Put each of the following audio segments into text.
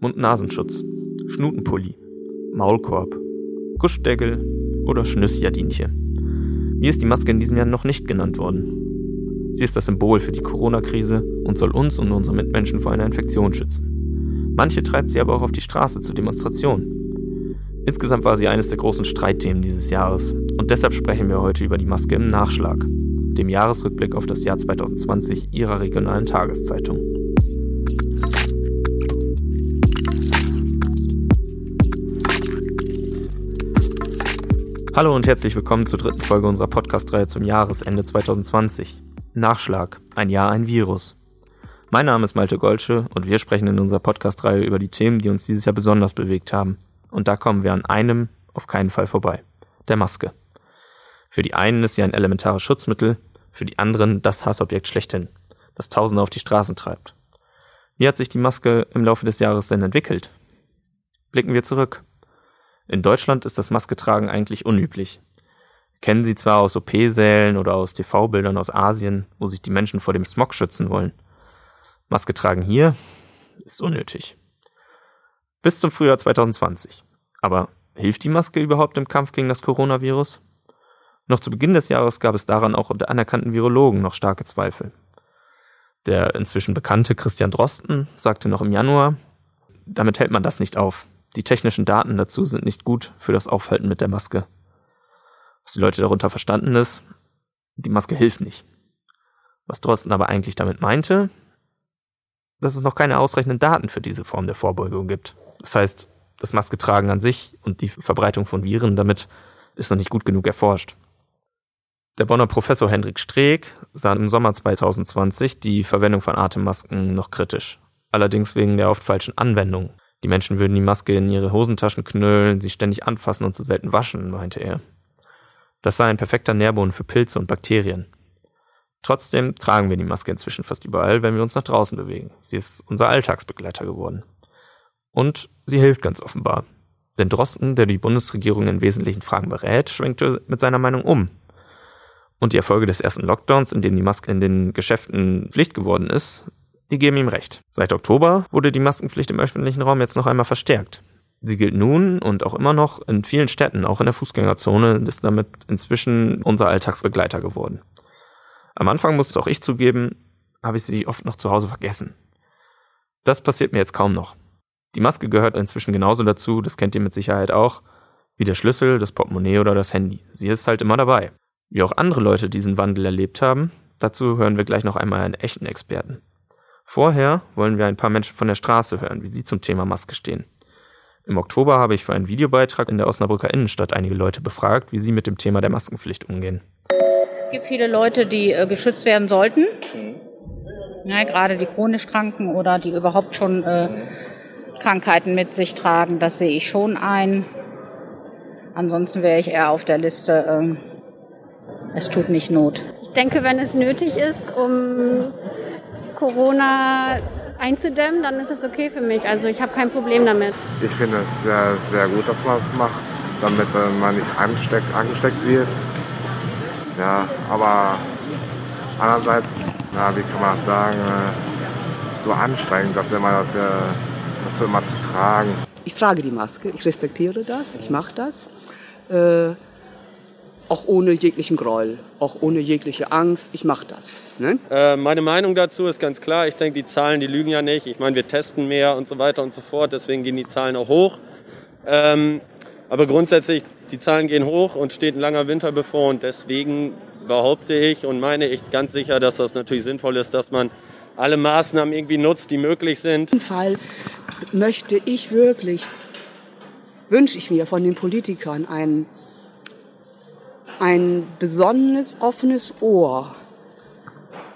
Mund-Nasenschutz, Schnutenpulli, Maulkorb, Guschdeckel oder Schnüsseljardinchen. Mir ist die Maske in diesem Jahr noch nicht genannt worden. Sie ist das Symbol für die Corona-Krise und soll uns und unsere Mitmenschen vor einer Infektion schützen. Manche treibt sie aber auch auf die Straße zu Demonstrationen. Insgesamt war sie eines der großen Streitthemen dieses Jahres und deshalb sprechen wir heute über die Maske im Nachschlag, dem Jahresrückblick auf das Jahr 2020 Ihrer regionalen Tageszeitung. Hallo und herzlich willkommen zur dritten Folge unserer Podcast-Reihe zum Jahresende 2020. Nachschlag, ein Jahr, ein Virus. Mein Name ist Malte Golsche und wir sprechen in unserer Podcast-Reihe über die Themen, die uns dieses Jahr besonders bewegt haben. Und da kommen wir an einem auf keinen Fall vorbei, der Maske. Für die einen ist sie ein elementares Schutzmittel, für die anderen das Hassobjekt schlechthin, das Tausende auf die Straßen treibt. Wie hat sich die Maske im Laufe des Jahres denn entwickelt? Blicken wir zurück. In Deutschland ist das Masketragen eigentlich unüblich. Wir kennen sie zwar aus OP-Sälen oder aus TV-Bildern aus Asien, wo sich die Menschen vor dem Smog schützen wollen. Masketragen hier ist unnötig. Bis zum Frühjahr 2020. Aber hilft die Maske überhaupt im Kampf gegen das Coronavirus? Noch zu Beginn des Jahres gab es daran auch unter anerkannten Virologen noch starke Zweifel. Der inzwischen bekannte Christian Drosten sagte noch im Januar, damit hält man das nicht auf. Die technischen Daten dazu sind nicht gut für das Aufhalten mit der Maske. Was die Leute darunter verstanden ist, die Maske hilft nicht. Was Drosten aber eigentlich damit meinte, dass es noch keine ausreichenden Daten für diese Form der Vorbeugung gibt. Das heißt, das Masketragen an sich und die Verbreitung von Viren damit ist noch nicht gut genug erforscht. Der Bonner Professor Hendrik Streeck sah im Sommer 2020 die Verwendung von Atemmasken noch kritisch. Allerdings wegen der oft falschen Anwendung. Die Menschen würden die Maske in ihre Hosentaschen knüllen, sie ständig anfassen und zu selten waschen, meinte er. Das sei ein perfekter Nährboden für Pilze und Bakterien. Trotzdem tragen wir die Maske inzwischen fast überall, wenn wir uns nach draußen bewegen. Sie ist unser Alltagsbegleiter geworden. Und sie hilft ganz offenbar. Denn Drosten, der die Bundesregierung in wesentlichen Fragen berät, schwenkte mit seiner Meinung um. Und die Erfolge des ersten Lockdowns, in dem die Maske in den Geschäften Pflicht geworden ist, die geben ihm recht. Seit Oktober wurde die Maskenpflicht im öffentlichen Raum jetzt noch einmal verstärkt. Sie gilt nun und auch immer noch in vielen Städten, auch in der Fußgängerzone, und ist damit inzwischen unser Alltagsbegleiter geworden. Am Anfang, muss es auch ich zugeben, habe ich sie oft noch zu Hause vergessen. Das passiert mir jetzt kaum noch. Die Maske gehört inzwischen genauso dazu, das kennt ihr mit Sicherheit auch, wie der Schlüssel, das Portemonnaie oder das Handy. Sie ist halt immer dabei. Wie auch andere Leute diesen Wandel erlebt haben, dazu hören wir gleich noch einmal einen echten Experten. Vorher wollen wir ein paar Menschen von der Straße hören, wie sie zum Thema Maske stehen. Im Oktober habe ich für einen Videobeitrag in der Osnabrücker Innenstadt einige Leute befragt, wie sie mit dem Thema der Maskenpflicht umgehen. Es gibt viele Leute, die geschützt werden sollten. Ja, gerade die chronisch Kranken oder die überhaupt schon Krankheiten mit sich tragen, das sehe ich schon ein. Ansonsten wäre ich eher auf der Liste, es tut nicht Not. Ich denke, wenn es nötig ist, um Corona einzudämmen, dann ist es okay für mich. Also ich habe kein Problem damit. Ich finde es sehr, sehr gut, dass man es macht, damit man nicht angesteckt wird. Ja, aber andererseits, wie kann man das sagen, so anstrengend, das immer zu tragen. Ich trage die Maske, ich respektiere das, ich mache das. Auch ohne jeglichen Groll, auch ohne jegliche Angst, ich mache das. Ne? Meine Meinung dazu ist ganz klar, ich denke, die Zahlen, die lügen ja nicht. Ich meine, wir testen mehr und so weiter und so fort, deswegen gehen die Zahlen auch hoch. Aber grundsätzlich, die Zahlen gehen hoch und steht ein langer Winter bevor und deswegen behaupte ich und meine ich ganz sicher, dass das natürlich sinnvoll ist, dass man alle Maßnahmen irgendwie nutzt, die möglich sind. Auf jeden Fall möchte ich wünsche ich mir von den Politikern ein besonnenes, offenes Ohr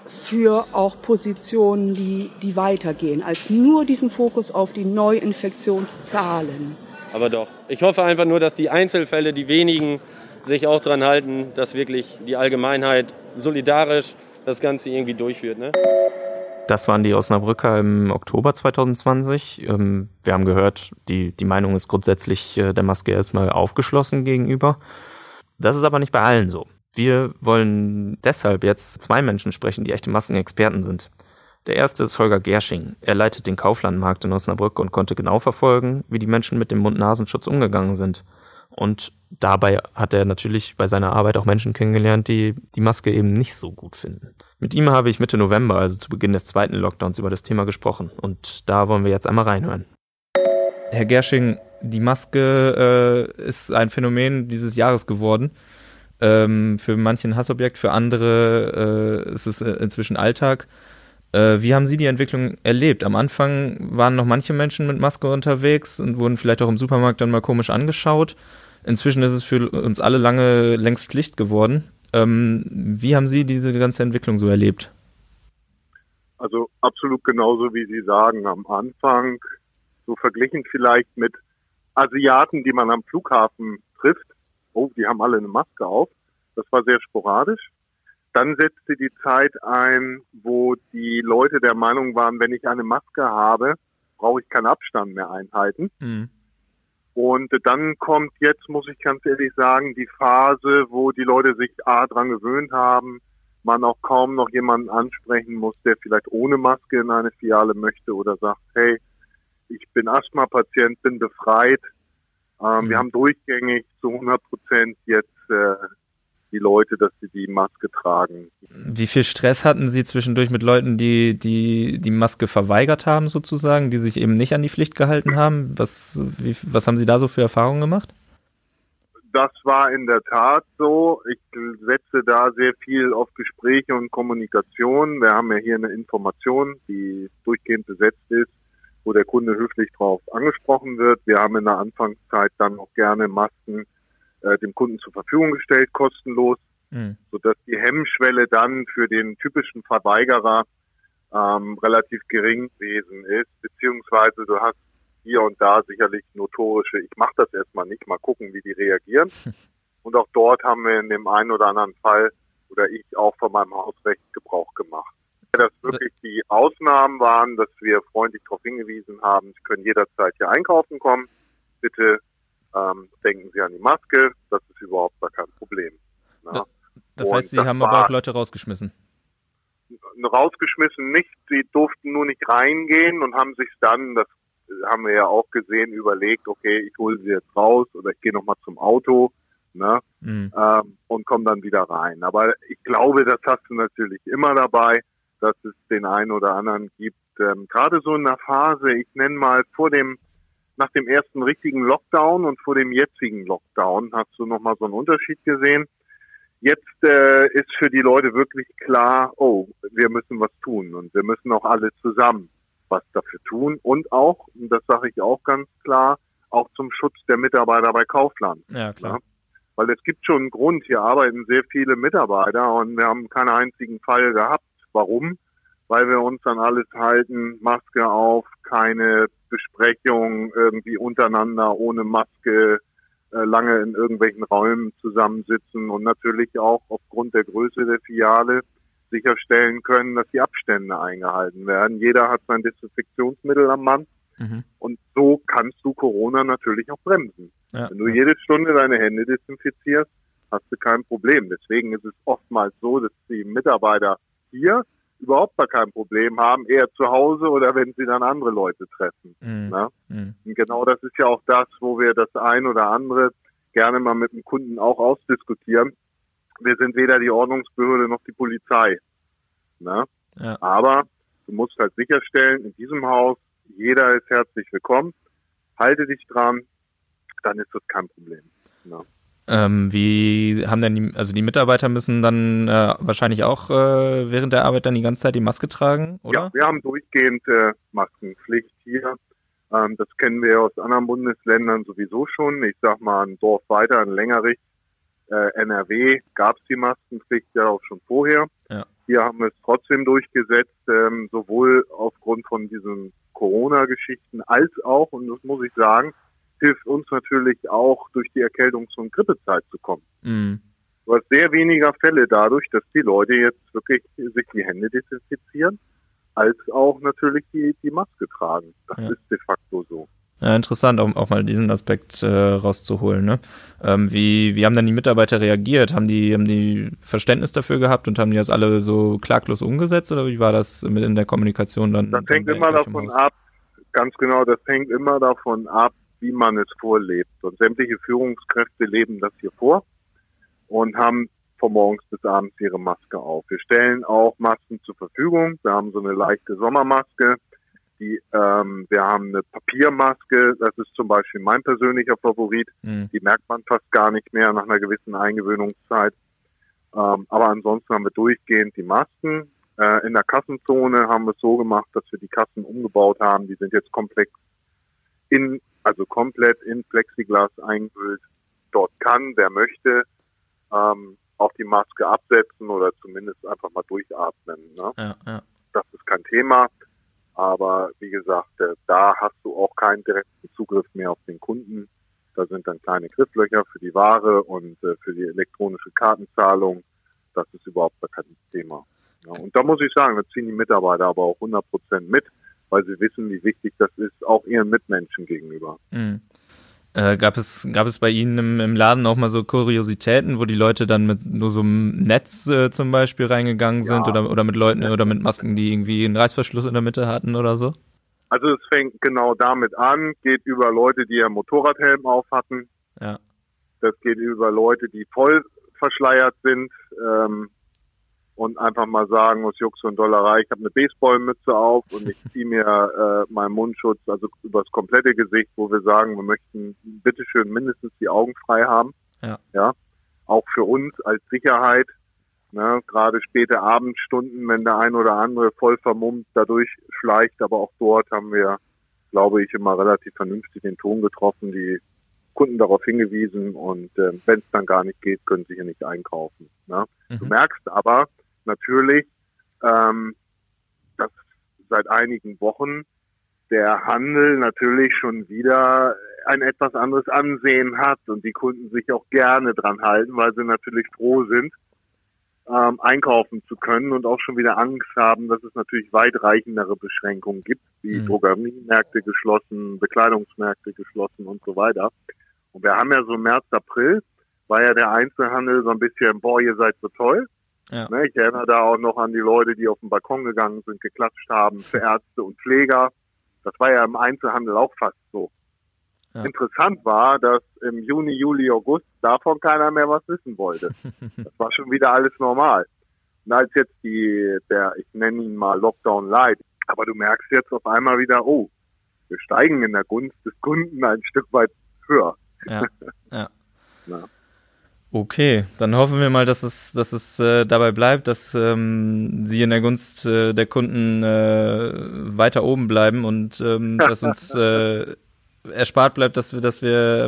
für auch Positionen, die weitergehen, als nur diesen Fokus auf die Neuinfektionszahlen. Aber doch, ich hoffe einfach nur, dass die Einzelfälle, die wenigen, sich auch daran halten, dass wirklich die Allgemeinheit solidarisch das Ganze irgendwie durchführt. Ne? Das waren die Osnabrücker im Oktober 2020. Wir haben gehört, die Meinung ist grundsätzlich der Maske erstmal aufgeschlossen gegenüber. Das ist aber nicht bei allen so. Wir wollen deshalb jetzt zwei Menschen sprechen, die echte Maskenexperten sind. Der erste ist Holger Gersching. Er leitet den Kauflandmarkt in Osnabrück und konnte genau verfolgen, wie die Menschen mit dem Mund-Nasen-Schutz umgegangen sind. Und dabei hat er natürlich bei seiner Arbeit auch Menschen kennengelernt, die die Maske eben nicht so gut finden. Mit ihm habe ich Mitte November, also zu Beginn des zweiten Lockdowns, über das Thema gesprochen. Und da wollen wir jetzt einmal reinhören. Herr Gersching, die Maske ist ein Phänomen dieses Jahres geworden. Für manche ein Hassobjekt, für andere ist es inzwischen Alltag. Wie haben Sie die Entwicklung erlebt? Am Anfang waren noch manche Menschen mit Maske unterwegs und wurden vielleicht auch im Supermarkt dann mal komisch angeschaut. Inzwischen ist es für uns alle längst Pflicht geworden. Wie haben Sie diese ganze Entwicklung so erlebt? Also absolut genauso, wie Sie sagen. Am Anfang, so verglichen vielleicht mit Asiaten, die man am Flughafen trifft. Oh, die haben alle eine Maske auf. Das war sehr sporadisch. Dann setzte die Zeit ein, wo die Leute der Meinung waren, wenn ich eine Maske habe, brauche ich keinen Abstand mehr einhalten. Mhm. Und dann kommt jetzt, muss ich ganz ehrlich sagen, die Phase, wo die Leute sich dran gewöhnt haben, man auch kaum noch jemanden ansprechen muss, der vielleicht ohne Maske in eine Filiale möchte oder sagt, hey, ich bin Asthma-Patient, bin befreit. Wir haben durchgängig zu 100% jetzt die Leute, dass sie die Maske tragen. Wie viel Stress hatten Sie zwischendurch mit Leuten, die Maske verweigert haben sozusagen, die sich eben nicht an die Pflicht gehalten haben? Was haben Sie da so für Erfahrungen gemacht? Das war in der Tat so. Ich setze da sehr viel auf Gespräche und Kommunikation. Wir haben ja hier eine Information, die durchgehend besetzt ist, wo der Kunde höflich drauf angesprochen wird. Wir haben in der Anfangszeit dann auch gerne Masken dem Kunden zur Verfügung gestellt, kostenlos, sodass die Hemmschwelle dann für den typischen Verweigerer relativ gering gewesen ist, beziehungsweise du hast hier und da sicherlich notorische, ich mache das erstmal nicht, mal gucken, wie die reagieren. Und auch dort haben wir in dem einen oder anderen Fall, oder ich auch von meinem Hausrecht Gebrauch gemacht. Dass wirklich die Ausnahmen waren, dass wir freundlich darauf hingewiesen haben, Sie können jederzeit hier einkaufen kommen, bitte denken Sie an die Maske, das ist überhaupt gar kein Problem. Ja. Das heißt, Sie haben aber auch Leute rausgeschmissen? Rausgeschmissen nicht, sie durften nur nicht reingehen und haben sich dann, das haben wir ja auch gesehen, überlegt, okay, ich hole sie jetzt raus oder ich gehe nochmal zum Auto, ne? Und komme dann wieder rein. Aber ich glaube, das hast du natürlich immer dabei, dass es den einen oder anderen gibt. Gerade so in der Phase, ich nenne mal nach dem ersten richtigen Lockdown und vor dem jetzigen Lockdown hast du nochmal so einen Unterschied gesehen. Jetzt ist für die Leute wirklich klar, oh, wir müssen was tun und wir müssen auch alle zusammen was dafür tun und auch, und das sage ich auch ganz klar, auch zum Schutz der Mitarbeiter bei Kaufland. Ja, klar. Ja? Weil es gibt schon einen Grund, hier arbeiten sehr viele Mitarbeiter und wir haben keinen einzigen Fall gehabt. Warum? Weil wir uns an alles halten, Maske auf, keine Besprechung irgendwie untereinander ohne Maske, lange in irgendwelchen Räumen zusammensitzen und natürlich auch aufgrund der Größe der Filiale sicherstellen können, dass die Abstände eingehalten werden. Jeder hat sein Desinfektionsmittel am Mann und so kannst du Corona natürlich auch bremsen. Ja. Wenn du jede Stunde deine Hände desinfizierst, hast du kein Problem. Deswegen ist es oftmals so, dass die Mitarbeiter hier überhaupt gar kein Problem haben, eher zu Hause oder wenn sie dann andere Leute treffen. Ne? Und genau das ist ja auch das, wo wir das ein oder andere gerne mal mit dem Kunden auch ausdiskutieren. Wir sind weder die Ordnungsbehörde noch die Polizei. Ne? Ja. Aber du musst halt sicherstellen, in diesem Haus, jeder ist herzlich willkommen, halte dich dran, dann ist das kein Problem. Ne? Wie haben denn die Mitarbeiter müssen dann wahrscheinlich auch während der Arbeit dann die ganze Zeit die Maske tragen, oder? Ja, wir haben durchgehend Maskenpflicht hier. Das kennen wir aus anderen Bundesländern sowieso schon. Ich sag mal, ein Dorf weiter, in Lengerich, NRW, gab es die Maskenpflicht ja auch schon vorher. Ja. Hier haben wir es trotzdem durchgesetzt, sowohl aufgrund von diesen Corona-Geschichten als auch, und das muss ich sagen, hilft uns natürlich auch, durch die Erkältungs- und Grippezeit zu kommen. Du hast sehr weniger Fälle dadurch, dass die Leute jetzt wirklich sich die Hände desinfizieren, als auch natürlich die Maske tragen. Das ist de facto so. Ja, interessant, auch mal diesen Aspekt rauszuholen. Ne? Wie haben dann die Mitarbeiter reagiert? Haben die Verständnis dafür gehabt und haben die das alle so klaglos umgesetzt? Oder wie war das mit in der Kommunikation dann? Das hängt immer davon ab, ganz genau, das hängt immer davon ab, wie man es vorlebt. Und sämtliche Führungskräfte leben das hier vor und haben von morgens bis abends ihre Maske auf. Wir stellen auch Masken zur Verfügung. Wir haben so eine leichte Sommermaske. Wir haben eine Papiermaske, das ist zum Beispiel mein persönlicher Favorit, die merkt man fast gar nicht mehr nach einer gewissen Eingewöhnungszeit. Aber ansonsten haben wir durchgehend die Masken. In der Kassenzone haben wir es so gemacht, dass wir die Kassen umgebaut haben, die sind jetzt komplett in Plexiglas eingehüllt. Dort kann, wer möchte, auch die Maske absetzen oder zumindest einfach mal durchatmen. Ne? Ja, ja. Das ist kein Thema. Aber wie gesagt, da hast du auch keinen direkten Zugriff mehr auf den Kunden. Da sind dann kleine Grifflöcher für die Ware und für die elektronische Kartenzahlung. Das ist überhaupt kein Thema. Ja, und da muss ich sagen, da ziehen die Mitarbeiter aber auch 100% mit, weil sie wissen, wie wichtig das ist, auch ihren Mitmenschen gegenüber. Mhm. Gab es bei Ihnen im Laden auch mal so Kuriositäten, wo die Leute dann mit nur so einem Netz zum Beispiel reingegangen sind oder mit Leuten oder mit Masken, die irgendwie einen Reißverschluss in der Mitte hatten oder so? Also es fängt genau damit an, geht über Leute, die einen Motorradhelm auf hatten. Ja. Das geht über Leute, die voll verschleiert sind und einfach mal sagen, was juckt so ein Dollerei, ich habe eine Baseballmütze auf und ich ziehe mir meinen Mundschutz, also übers komplette Gesicht, wo wir sagen, wir möchten bitteschön mindestens die Augen frei haben. Ja. Ja? Auch für uns als Sicherheit, ne? Gerade späte Abendstunden, wenn der ein oder andere voll vermummt dadurch schleicht, aber auch dort haben wir, glaube ich, immer relativ vernünftig den Ton getroffen, die Kunden darauf hingewiesen und wenn es dann gar nicht geht, können sie hier nicht einkaufen. Ne? Mhm. Du merkst aber, natürlich, dass seit einigen Wochen der Handel natürlich schon wieder ein etwas anderes Ansehen hat und die Kunden sich auch gerne dran halten, weil sie natürlich froh sind, einkaufen zu können und auch schon wieder Angst haben, dass es natürlich weitreichendere Beschränkungen gibt, wie Drogeriemärkte geschlossen, Bekleidungsmärkte geschlossen und so weiter. Und wir haben ja so März, April, war ja der Einzelhandel so ein bisschen, boah, ihr seid so toll. Ja. Ich erinnere da auch noch an die Leute, die auf den Balkon gegangen sind, geklatscht haben für Ärzte und Pfleger. Das war ja im Einzelhandel auch fast so. Ja. Interessant war, dass im Juni, Juli, August davon keiner mehr was wissen wollte. Das war schon wieder alles normal. Und als jetzt ich nenne ihn mal Lockdown Light, aber du merkst jetzt auf einmal wieder, oh, wir steigen in der Gunst des Kunden ein Stück weit höher. Ja, ja. Na. Okay, dann hoffen wir mal, dass es dabei bleibt, dass Sie in der Gunst der Kunden weiter oben bleiben und dass uns erspart bleibt, dass wir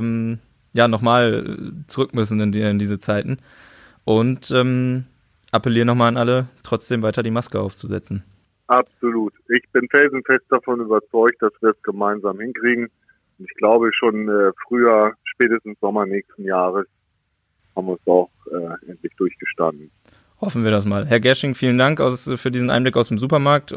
nochmal zurück müssen in diese Zeiten und appelliere nochmal an alle, trotzdem weiter die Maske aufzusetzen. Absolut. Ich bin felsenfest davon überzeugt, dass wir es gemeinsam hinkriegen. Und ich glaube schon früher, spätestens Sommer nächsten Jahres, haben wir uns auch endlich durchgestanden. Hoffen wir das mal. Herr Gersching, vielen Dank für diesen Einblick aus dem Supermarkt.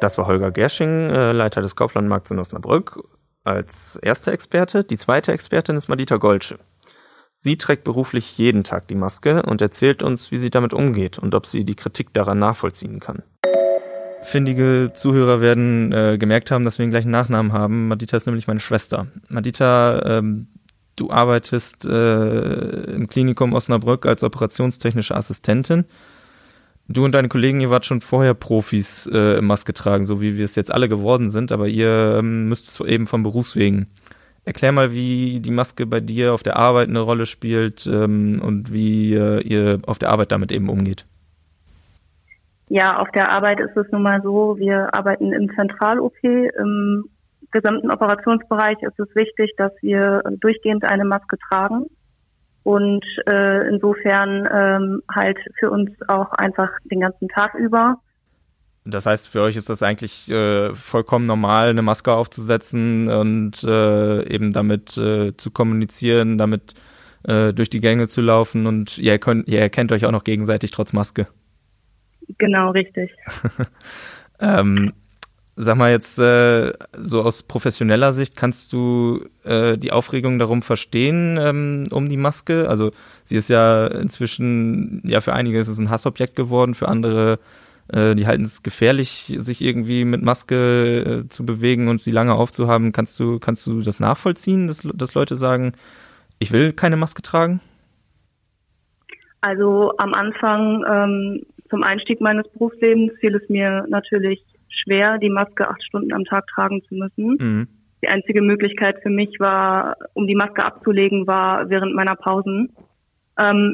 Das war Holger Gersching, Leiter des Kauflandmarkts in Osnabrück, als erster Experte. Die zweite Expertin ist Madita Golsche. Sie trägt beruflich jeden Tag die Maske und erzählt uns, wie sie damit umgeht und ob sie die Kritik daran nachvollziehen kann. Findige Zuhörer werden gemerkt haben, dass wir den gleichen Nachnamen haben. Madita ist nämlich meine Schwester. Madita, du arbeitest im Klinikum Osnabrück als operationstechnische Assistentin. Du und deine Kollegen, ihr wart schon vorher Profis im Maske tragen, so wie wir es jetzt alle geworden sind, aber ihr müsst es eben von Berufswegen. Erklär mal, wie die Maske bei dir auf der Arbeit eine Rolle spielt und wie ihr auf der Arbeit damit eben umgeht. Ja, auf der Arbeit ist es nun mal so, wir arbeiten im Zentral-OP, im gesamten Operationsbereich ist es wichtig, dass wir durchgehend eine Maske tragen und insofern halt für uns auch einfach den ganzen Tag über. Das heißt, für euch ist das eigentlich vollkommen normal, eine Maske aufzusetzen und eben damit zu kommunizieren, damit durch die Gänge zu laufen und ihr erkennt euch auch noch gegenseitig trotz Maske. Genau, richtig. Sag mal jetzt, so aus professioneller Sicht, kannst du die Aufregung darum verstehen, um die Maske? Also sie ist ja inzwischen, ja für einige ist es ein Hassobjekt geworden, für andere, die halten es gefährlich, sich irgendwie mit Maske zu bewegen und sie lange aufzuhaben. Kannst du das nachvollziehen, dass Leute sagen, ich will keine Maske tragen? Also am Anfang, zum Einstieg meines Berufslebens fiel es mir natürlich schwer, die Maske 8 Stunden am Tag tragen zu müssen. Mhm. Die einzige Möglichkeit für mich war, um die Maske abzulegen, war während meiner Pausen.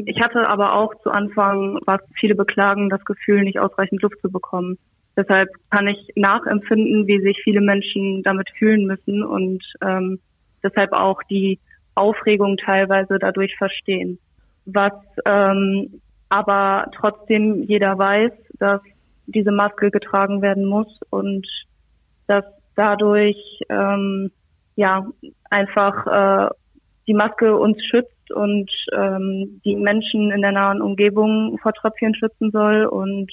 Ich hatte aber auch zu Anfang, was viele beklagen, das Gefühl, nicht ausreichend Luft zu bekommen. Deshalb kann ich nachempfinden, wie sich viele Menschen damit fühlen müssen und deshalb auch die Aufregung teilweise dadurch verstehen. Was aber trotzdem jeder weiß, dass diese Maske getragen werden muss und dass dadurch einfach die Maske uns schützt und die Menschen in der nahen Umgebung vor Tröpfchen schützen soll und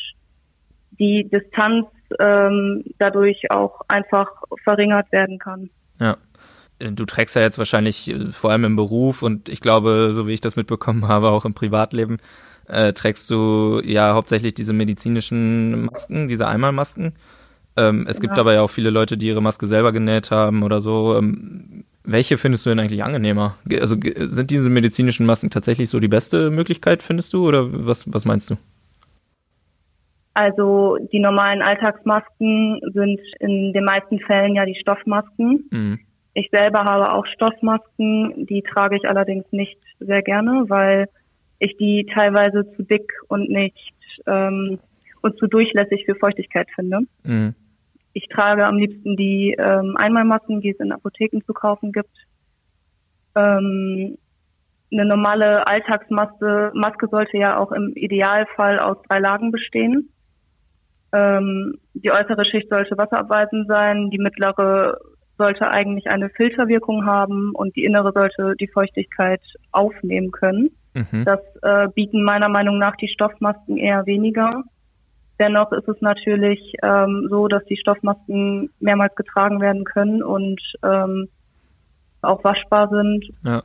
die Distanz dadurch auch einfach verringert werden kann. Ja, du trägst ja jetzt wahrscheinlich vor allem im Beruf und ich glaube, so wie ich das mitbekommen habe, auch im Privatleben, trägst du ja hauptsächlich diese medizinischen Masken, diese Einmalmasken. Es gibt aber ja auch viele Leute, die ihre Maske selber genäht haben oder so. Welche findest du denn eigentlich angenehmer? Also sind diese medizinischen Masken tatsächlich so die beste Möglichkeit, findest du? Oder was meinst du? Also die normalen Alltagsmasken sind in den meisten Fällen ja die Stoffmasken. Mhm. Ich selber habe auch Stoffmasken, die trage ich allerdings nicht sehr gerne, weil ich die teilweise zu dick und nicht und zu durchlässig für Feuchtigkeit finde. Mhm. Ich trage am liebsten die Einmalmasken, die es in Apotheken zu kaufen gibt. Eine normale Alltagsmaske sollte ja auch im Idealfall aus 3 Lagen bestehen. Die äußere Schicht sollte wasserabweisend sein, die mittlere sollte eigentlich eine Filterwirkung haben und die innere sollte die Feuchtigkeit aufnehmen können. Mhm. Das bieten meiner Meinung nach die Stoffmasken eher weniger. Dennoch ist es natürlich so, dass die Stoffmasken mehrmals getragen werden können und auch waschbar sind. Ja,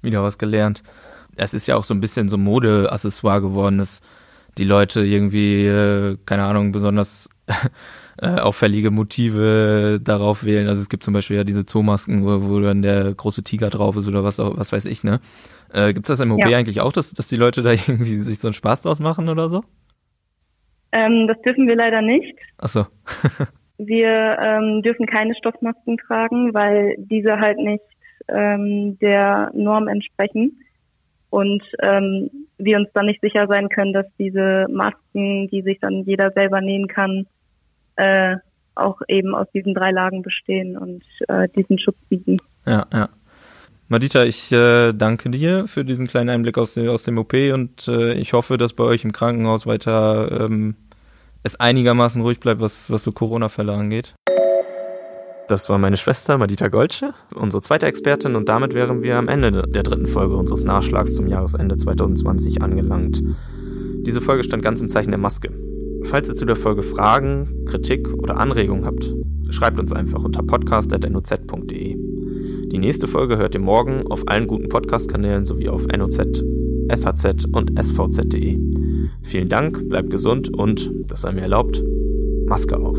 wieder was gelernt. Es ist ja auch so ein bisschen so Modeaccessoire geworden, dass die Leute irgendwie, keine Ahnung, besonders auffällige Motive darauf wählen. Also es gibt zum Beispiel ja diese Zoomasken, wo dann der große Tiger drauf ist oder was weiß ich, ne? Gibt es das im OP eigentlich auch, dass die Leute da irgendwie sich so einen Spaß draus machen oder so? Das dürfen wir leider nicht. Ach so. Wir dürfen keine Stoffmasken tragen, weil diese halt nicht der Norm entsprechen und wir uns dann nicht sicher sein können, dass diese Masken, die sich dann jeder selber nähen kann, auch eben aus diesen 3 Lagen bestehen und diesen Schutz bieten. Ja, ja. Madita, ich danke dir für diesen kleinen Einblick aus dem OP und ich hoffe, dass bei euch im Krankenhaus weiter es einigermaßen ruhig bleibt, was so Corona-Fälle angeht. Das war meine Schwester Madita Golsche, unsere zweite Expertin, und damit wären wir am Ende der 3. Folge unseres Nachschlags zum Jahresende 2020 angelangt. Diese Folge stand ganz im Zeichen der Maske. Falls ihr zu der Folge Fragen, Kritik oder Anregungen habt, schreibt uns einfach unter podcast.noz.de. Die nächste Folge hört ihr morgen auf allen guten Podcast-Kanälen sowie auf NOZ, SHZ und svz.de. Vielen Dank, bleibt gesund und, das sei mir erlaubt, Maske auf.